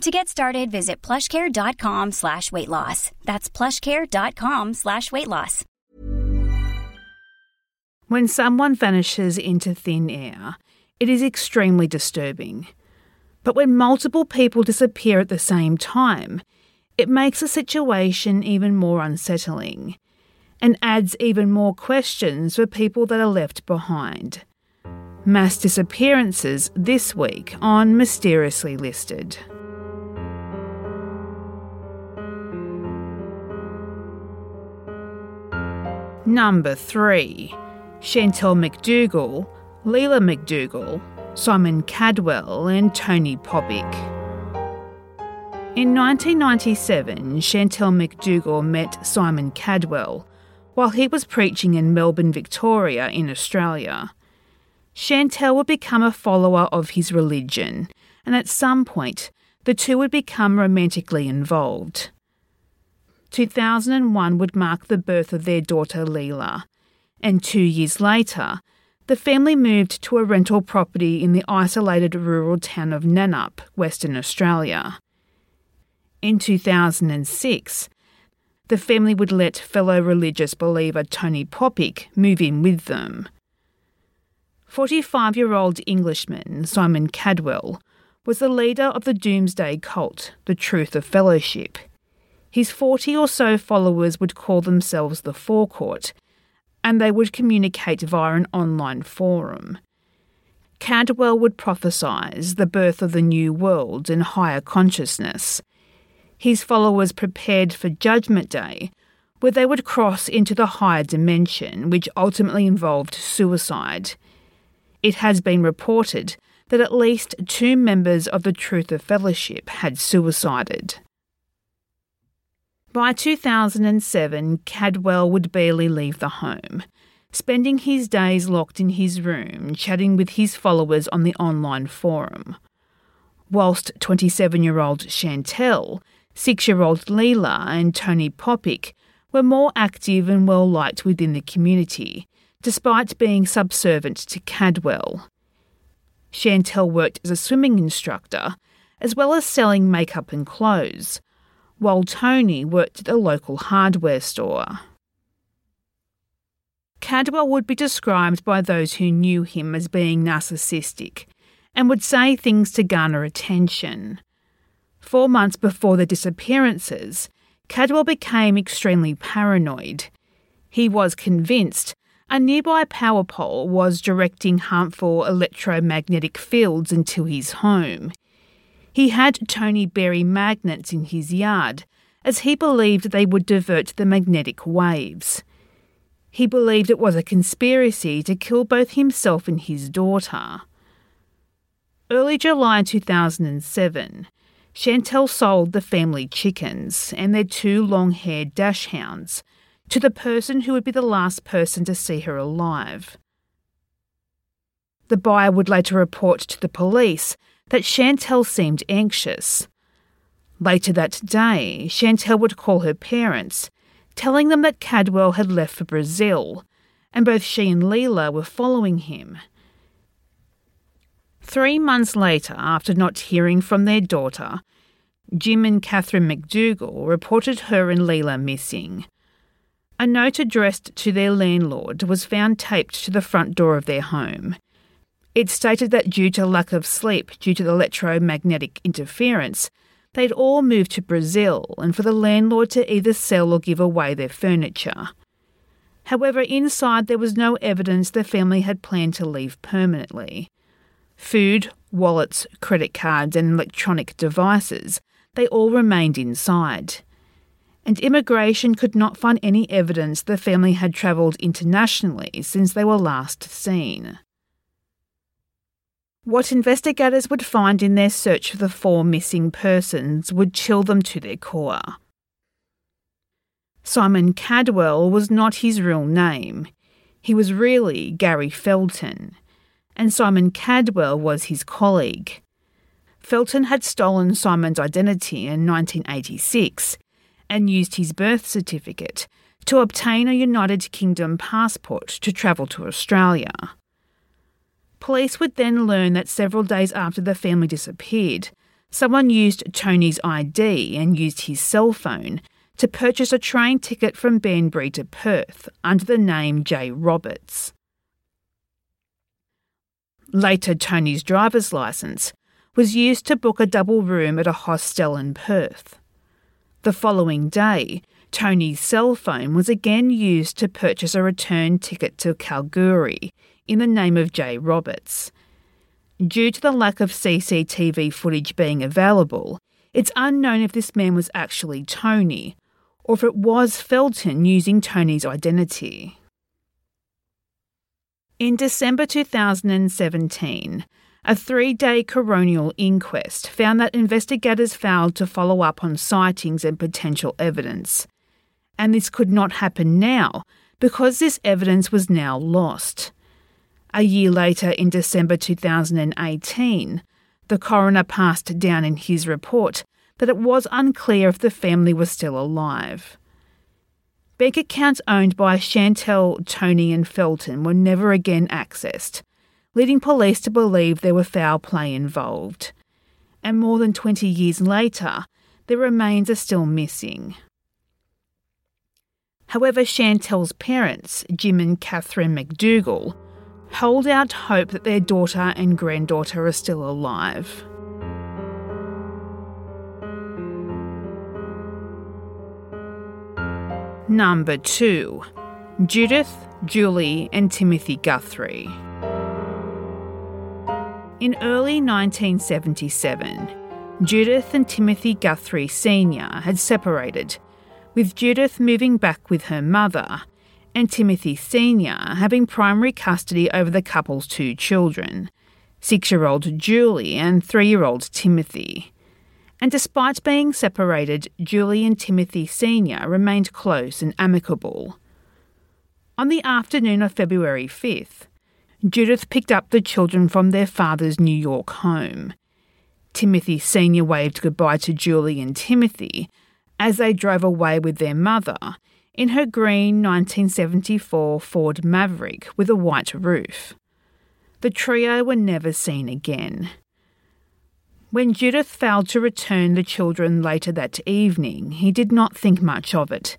To get started, visit plushcare.com/weightloss. That's plushcare.com/weightloss. When someone vanishes into thin air, it is extremely disturbing. But when multiple people disappear at the same time, it makes the situation even more unsettling and adds even more questions for people that are left behind. Mass disappearances this week on Mysteriously Listed. Number 3. Chantelle McDougall, Leela McDougall, Simon Cadwell and Tony Popick. In 1997, Chantelle McDougall met Simon Cadwell while he was preaching in Melbourne, Victoria in Australia. Chantelle would become a follower of his religion, and at some point the two would become romantically involved. 2001 would mark the birth of their daughter Leela, and 2 years later, the family moved to a rental property in the isolated rural town of Nanup, Western Australia. In 2006, the family would let fellow religious believer Tony Popick move in with them. 45-year-old Englishman Simon Cadwell was the leader of the doomsday cult, The Truth of Fellowship. His 40 or so followers would call themselves the Forecourt, and they would communicate via an online forum. Cadwell would prophesise the birth of the new world and higher consciousness. His followers prepared for Judgment Day, where they would cross into the higher dimension, which ultimately involved suicide. It has been reported that at least 2 members of the Truth of Fellowship had suicided. By 2007, Cadwell would barely leave the home, spending his days locked in his room, chatting with his followers on the online forum. Whilst 27-year-old Chantelle, 6-year-old Leela and Tony Popick were more active and well-liked within the community, despite being subservient to Cadwell. Chantelle worked as a swimming instructor, as well as selling makeup and clothes, while Tony worked at a local hardware store. Cadwell would be described by those who knew him as being narcissistic and would say things to garner attention. 4 months before the disappearances, Cadwell became extremely paranoid. He was convinced a nearby power pole was directing harmful electromagnetic fields into his home. He had Tony bury magnets in his yard, as he believed they would divert the magnetic waves. He believed it was a conspiracy to kill both himself and his daughter. Early July 2007, Chantelle sold the family chickens and their 2 long-haired dashhounds to the person who would be the last person to see her alive. The buyer would later report to the police that Chantelle seemed anxious. Later that day, Chantelle would call her parents, telling them that Cadwell had left for Brazil, and both she and Leela were following him. 3 months later, after not hearing from their daughter, Jim and Catherine McDougall reported her and Leela missing. A note addressed to their landlord was found taped to the front door of their home. It stated that due to lack of sleep due to the electromagnetic interference, they'd all moved to Brazil and for the landlord to either sell or give away their furniture. However, inside there was no evidence the family had planned to leave permanently. Food, wallets, credit cards and electronic devices, they all remained inside. And immigration could not find any evidence the family had travelled internationally since they were last seen. What investigators would find in their search for the 4 missing persons would chill them to their core. Simon Cadwell was not his real name. He was really Gary Felton, and Simon Cadwell was his colleague. Felton had stolen Simon's identity in 1986 and used his birth certificate to obtain a United Kingdom passport to travel to Australia. Police would then learn that several days after the family disappeared, someone used Tony's ID and used his cell phone to purchase a train ticket from Banbury to Perth under the name Jay Roberts. Later, Tony's driver's licence was used to book a double room at a hostel in Perth. The following day, Tony's cell phone was again used to purchase a return ticket to Kalgoorlie in the name of Jay Roberts. Due to the lack of CCTV footage being available, it's unknown if this man was actually Tony, or if it was Felton using Tony's identity. In December 2017, a 3-day coronial inquest found that investigators failed to follow up on sightings and potential evidence. And this could not happen now because this evidence was now lost. A year later, in December 2018, the coroner passed down in his report that it was unclear if the family was still alive. Bank accounts owned by Chantelle, Tony and Felton were never again accessed, leading police to believe there were foul play involved. And more than 20 years later, their remains are still missing. However, Chantelle's parents, Jim and Catherine McDougall, hold out hope that their daughter and granddaughter are still alive. Number 2. Judith, Julie and Timothy Guthrie. In early 1977, Judith and Timothy Guthrie Sr. had separated, with Judith moving back with her mother and Timothy Sr. having primary custody over the couple's 2 children, 6-year-old Julie and 3-year-old Timothy. And despite being separated, Julie and Timothy Sr. remained close and amicable. On the afternoon of February 5th, Judith picked up the children from their father's New York home. Timothy Sr. waved goodbye to Julie and Timothy as they drove away with their mother in her green 1974 Ford Maverick with a white roof. The trio were never seen again. When Judith failed to return the children later that evening, he did not think much of it.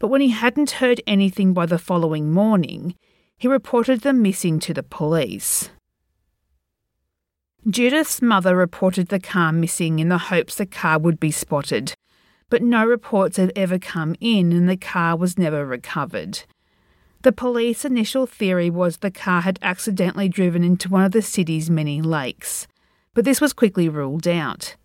But when he hadn't heard anything by the following morning, he reported them missing to the police. Judith's mother reported the car missing in the hopes the car would be spotted, but no reports had ever come in and the car was never recovered. The police's initial theory was the car had accidentally driven into one of the city's many lakes, but this was quickly ruled out.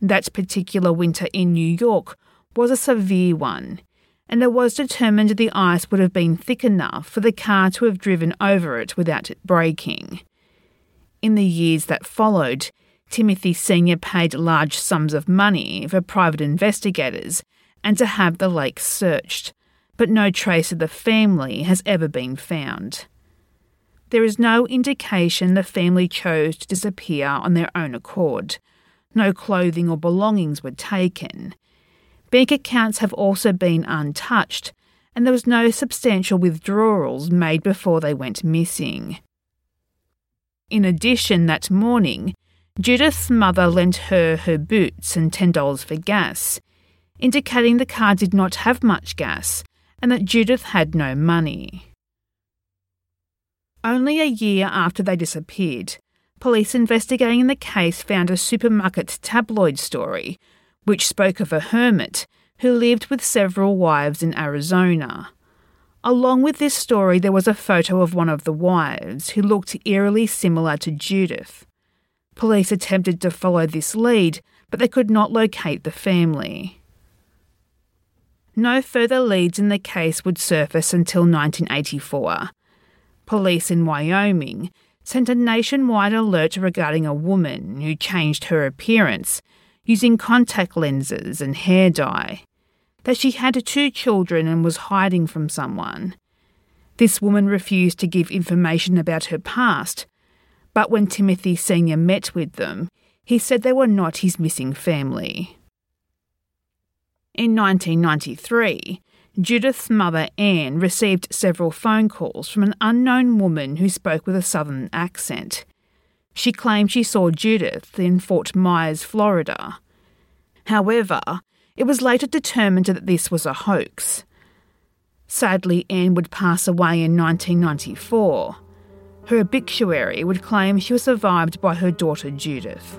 That particular winter in New York was a severe one, and it was determined the ice would have been thick enough for the car to have driven over it without it breaking. In the years that followed, Timothy Sr. paid large sums of money for private investigators and to have the lake searched, but no trace of the family has ever been found. There is no indication the family chose to disappear on their own accord. No clothing or belongings were taken. Bank accounts have also been untouched, and there was no substantial withdrawals made before they went missing. In addition, that morning, Judith's mother lent her boots and $10 for gas, indicating the car did not have much gas and that Judith had no money. Only a year after they disappeared, police investigating the case found a supermarket tabloid story which spoke of a hermit who lived with several wives in Arizona. Along with this story, there was a photo of one of the wives who looked eerily similar to Judith. Police attempted to follow this lead, but they could not locate the family. No further leads in the case would surface until 1984. Police in Wyoming sent a nationwide alert regarding a woman who changed her appearance using contact lenses and hair dye. that she had two children and was hiding from someone. This woman refused to give information about her past, but when Timothy Sr. met with them, he said they were not his missing family. In 1993, Judith's mother Anne received several phone calls from an unknown woman who spoke with a southern accent. She claimed she saw Judith in Fort Myers, Florida. However, it was later determined that this was a hoax. Sadly, Anne would pass away in 1994. Her obituary would claim she was survived by her daughter Judith.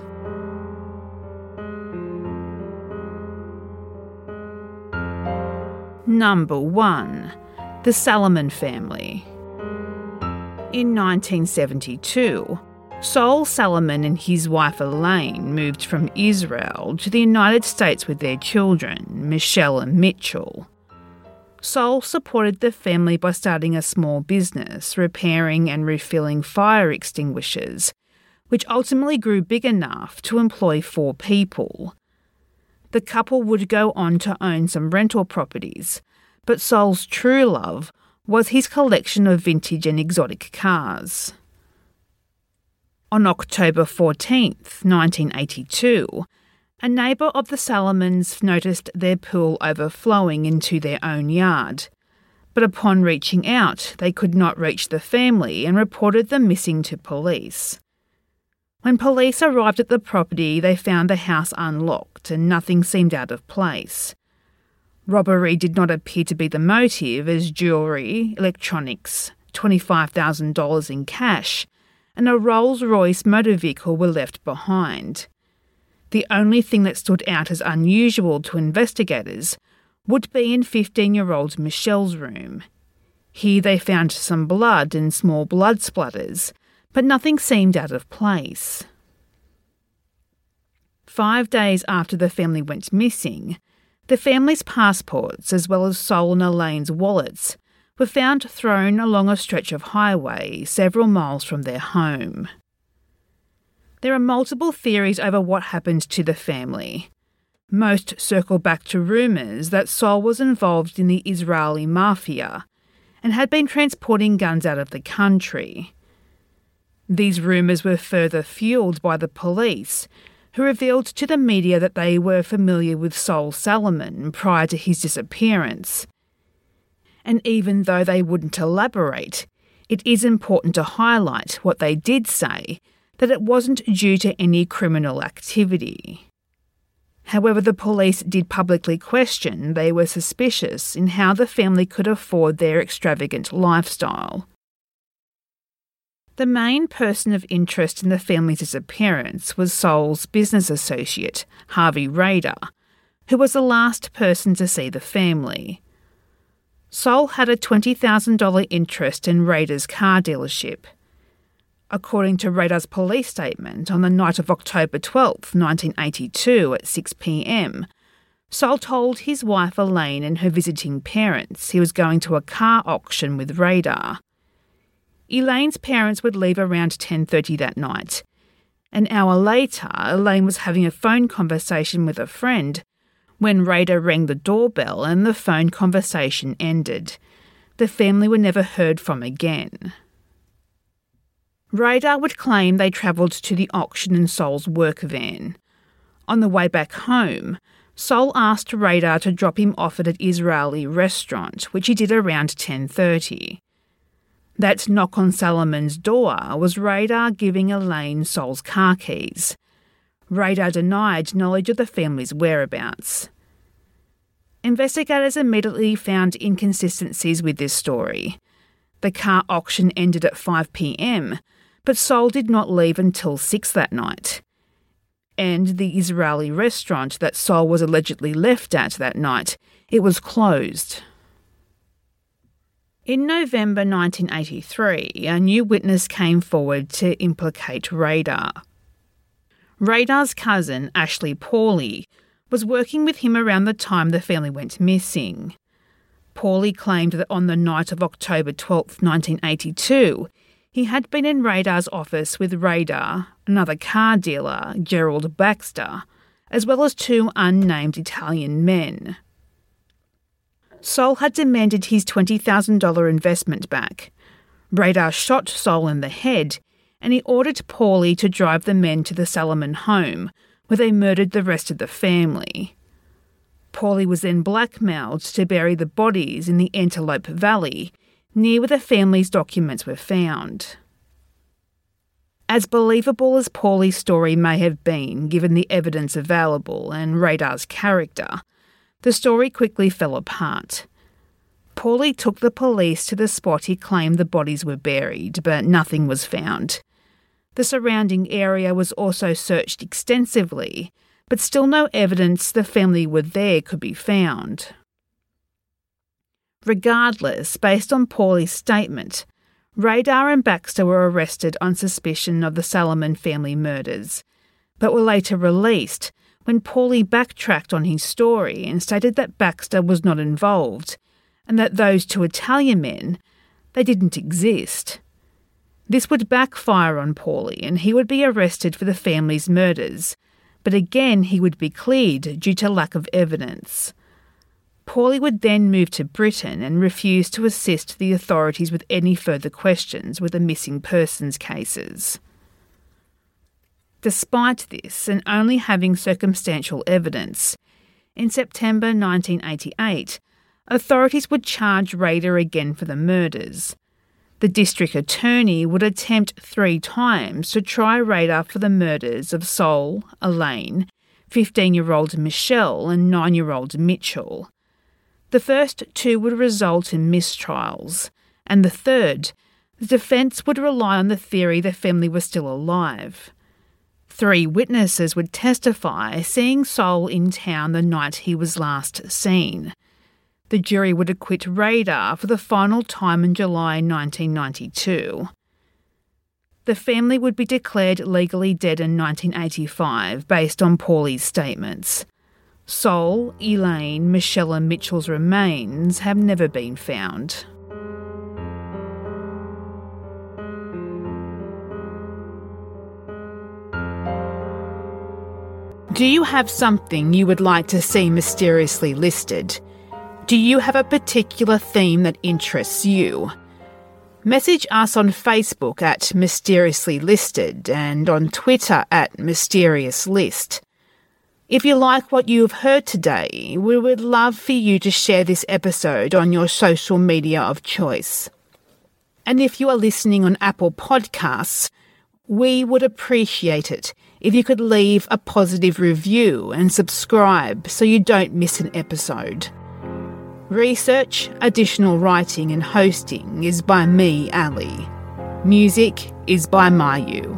Number 1. The Salomon family. In 1972, Sol Salomon and his wife Elaine moved from Israel to the United States with their children, Michelle and Mitchell. Sol supported the family by starting a small business, repairing and refilling fire extinguishers, which ultimately grew big enough to employ 4 people. The couple would go on to own some rental properties, but Sol's true love was his collection of vintage and exotic cars. On October 14, 1982, a neighbour of the Salomons noticed their pool overflowing into their own yard, but upon reaching out, they could not reach the family and reported them missing to police. When police arrived at the property, they found the house unlocked and nothing seemed out of place. Robbery did not appear to be the motive, as jewellery, electronics, $25,000 in cash, and a Rolls-Royce motor vehicle were left behind. The only thing that stood out as unusual to investigators would be in 15-year-old Michelle's room. Here they found some blood and small blood splatters, but nothing seemed out of place. 5 days after the family went missing, the family's passports, as well as Sol and Elaine's wallets, were found thrown along a stretch of highway several miles from their home. There are multiple theories over what happened to the family. Most circle back to rumours that Sol was involved in the Israeli mafia and had been transporting guns out of the country. These rumours were further fuelled by the police, who revealed to the media that they were familiar with Sol Salomon prior to his disappearance. And even though they wouldn't elaborate, it is important to highlight what they did say, that it wasn't due to any criminal activity. However, the police did publicly question they were suspicious in how the family could afford their extravagant lifestyle. The main person of interest in the family's disappearance was Sol's business associate, Harvey Rader, who was the last person to see the family. Sol had a $20,000 interest in Rader's car dealership. According to Rader's police statement, on the night of October 12, 1982 at 6 p.m, Sol told his wife Elaine and her visiting parents he was going to a car auction with Rader. Elaine's parents would leave around 10:30 that night. An hour later, Elaine was having a phone conversation with a friend when Rader rang the doorbell and the phone conversation ended. The family were never heard from again. Rader would claim they travelled to the auction in Sol's work van. On the way back home, Sol asked Rader to drop him off at an Israeli restaurant, which he did around 10:30. That knock on Salomon's door was Rader giving Elaine Sol's car keys. Rader denied knowledge of the family's whereabouts. Investigators immediately found inconsistencies with this story. The car auction ended at 5 p.m, but Sol did not leave until 6 that night. And the Israeli restaurant that Sol was allegedly left at that night, it was closed. In November 1983, a new witness came forward to implicate Rader. Rader's cousin, Ashley Pawley, was working with him around the time the family went missing. Pawley claimed that on the night of October 12, 1982, he had been in Rader's office with Rader, another car dealer, Gerald Baxter, as well as 2 unnamed Italian men. Sol had demanded his $20,000 investment back. Rader shot Sol in the head, and he ordered Pawley to drive the men to the Salomon home, where they murdered the rest of the family. Pawley was then blackmailed to bury the bodies in the Antelope Valley, near where the family's documents were found. As believable as Pawley's story may have been, given the evidence available and Radar's character, the story quickly fell apart. Pawley took the police to the spot he claimed the bodies were buried, but nothing was found. The surrounding area was also searched extensively, but still no evidence the family were there could be found. Regardless, based on Pawley's statement, Rader and Baxter were arrested on suspicion of the Salomon family murders, but were later released when Pawley backtracked on his story and stated that Baxter was not involved, and that those two Italian men, they didn't exist. This would backfire on Pawley and he would be arrested for the family's murders, but again he would be cleared due to lack of evidence. Pawley would then move to Britain and refuse to assist the authorities with any further questions with the missing persons cases. Despite this, and only having circumstantial evidence, in September 1988, authorities would charge Rader again for the murders. The district attorney would attempt 3 times to try Rader for the murders of Sol, Elaine, 15-year-old Michelle and 9-year-old Mitchell. The first 2 would result in mistrials, and the third, the defence would rely on the theory the family was still alive. 3 witnesses would testify seeing Sol in town the night he was last seen. The jury would acquit Rader for the final time in July 1992. The family would be declared legally dead in 1985 based on Pawley's statements. Sol, Elaine, Michelle and Mitchell's remains have never been found. Do you have something you would like to see mysteriously listed? Do you have a particular theme that interests you? Message us on Facebook at Mysteriously Listed and on Twitter at Mysterious List. If you like what you have heard today, we would love for you to share this episode on your social media of choice. And if you are listening on Apple Podcasts, we would appreciate it if you could leave a positive review and subscribe so you don't miss an episode. Research, additional writing and hosting is by me, Ali. Music is by Mayu.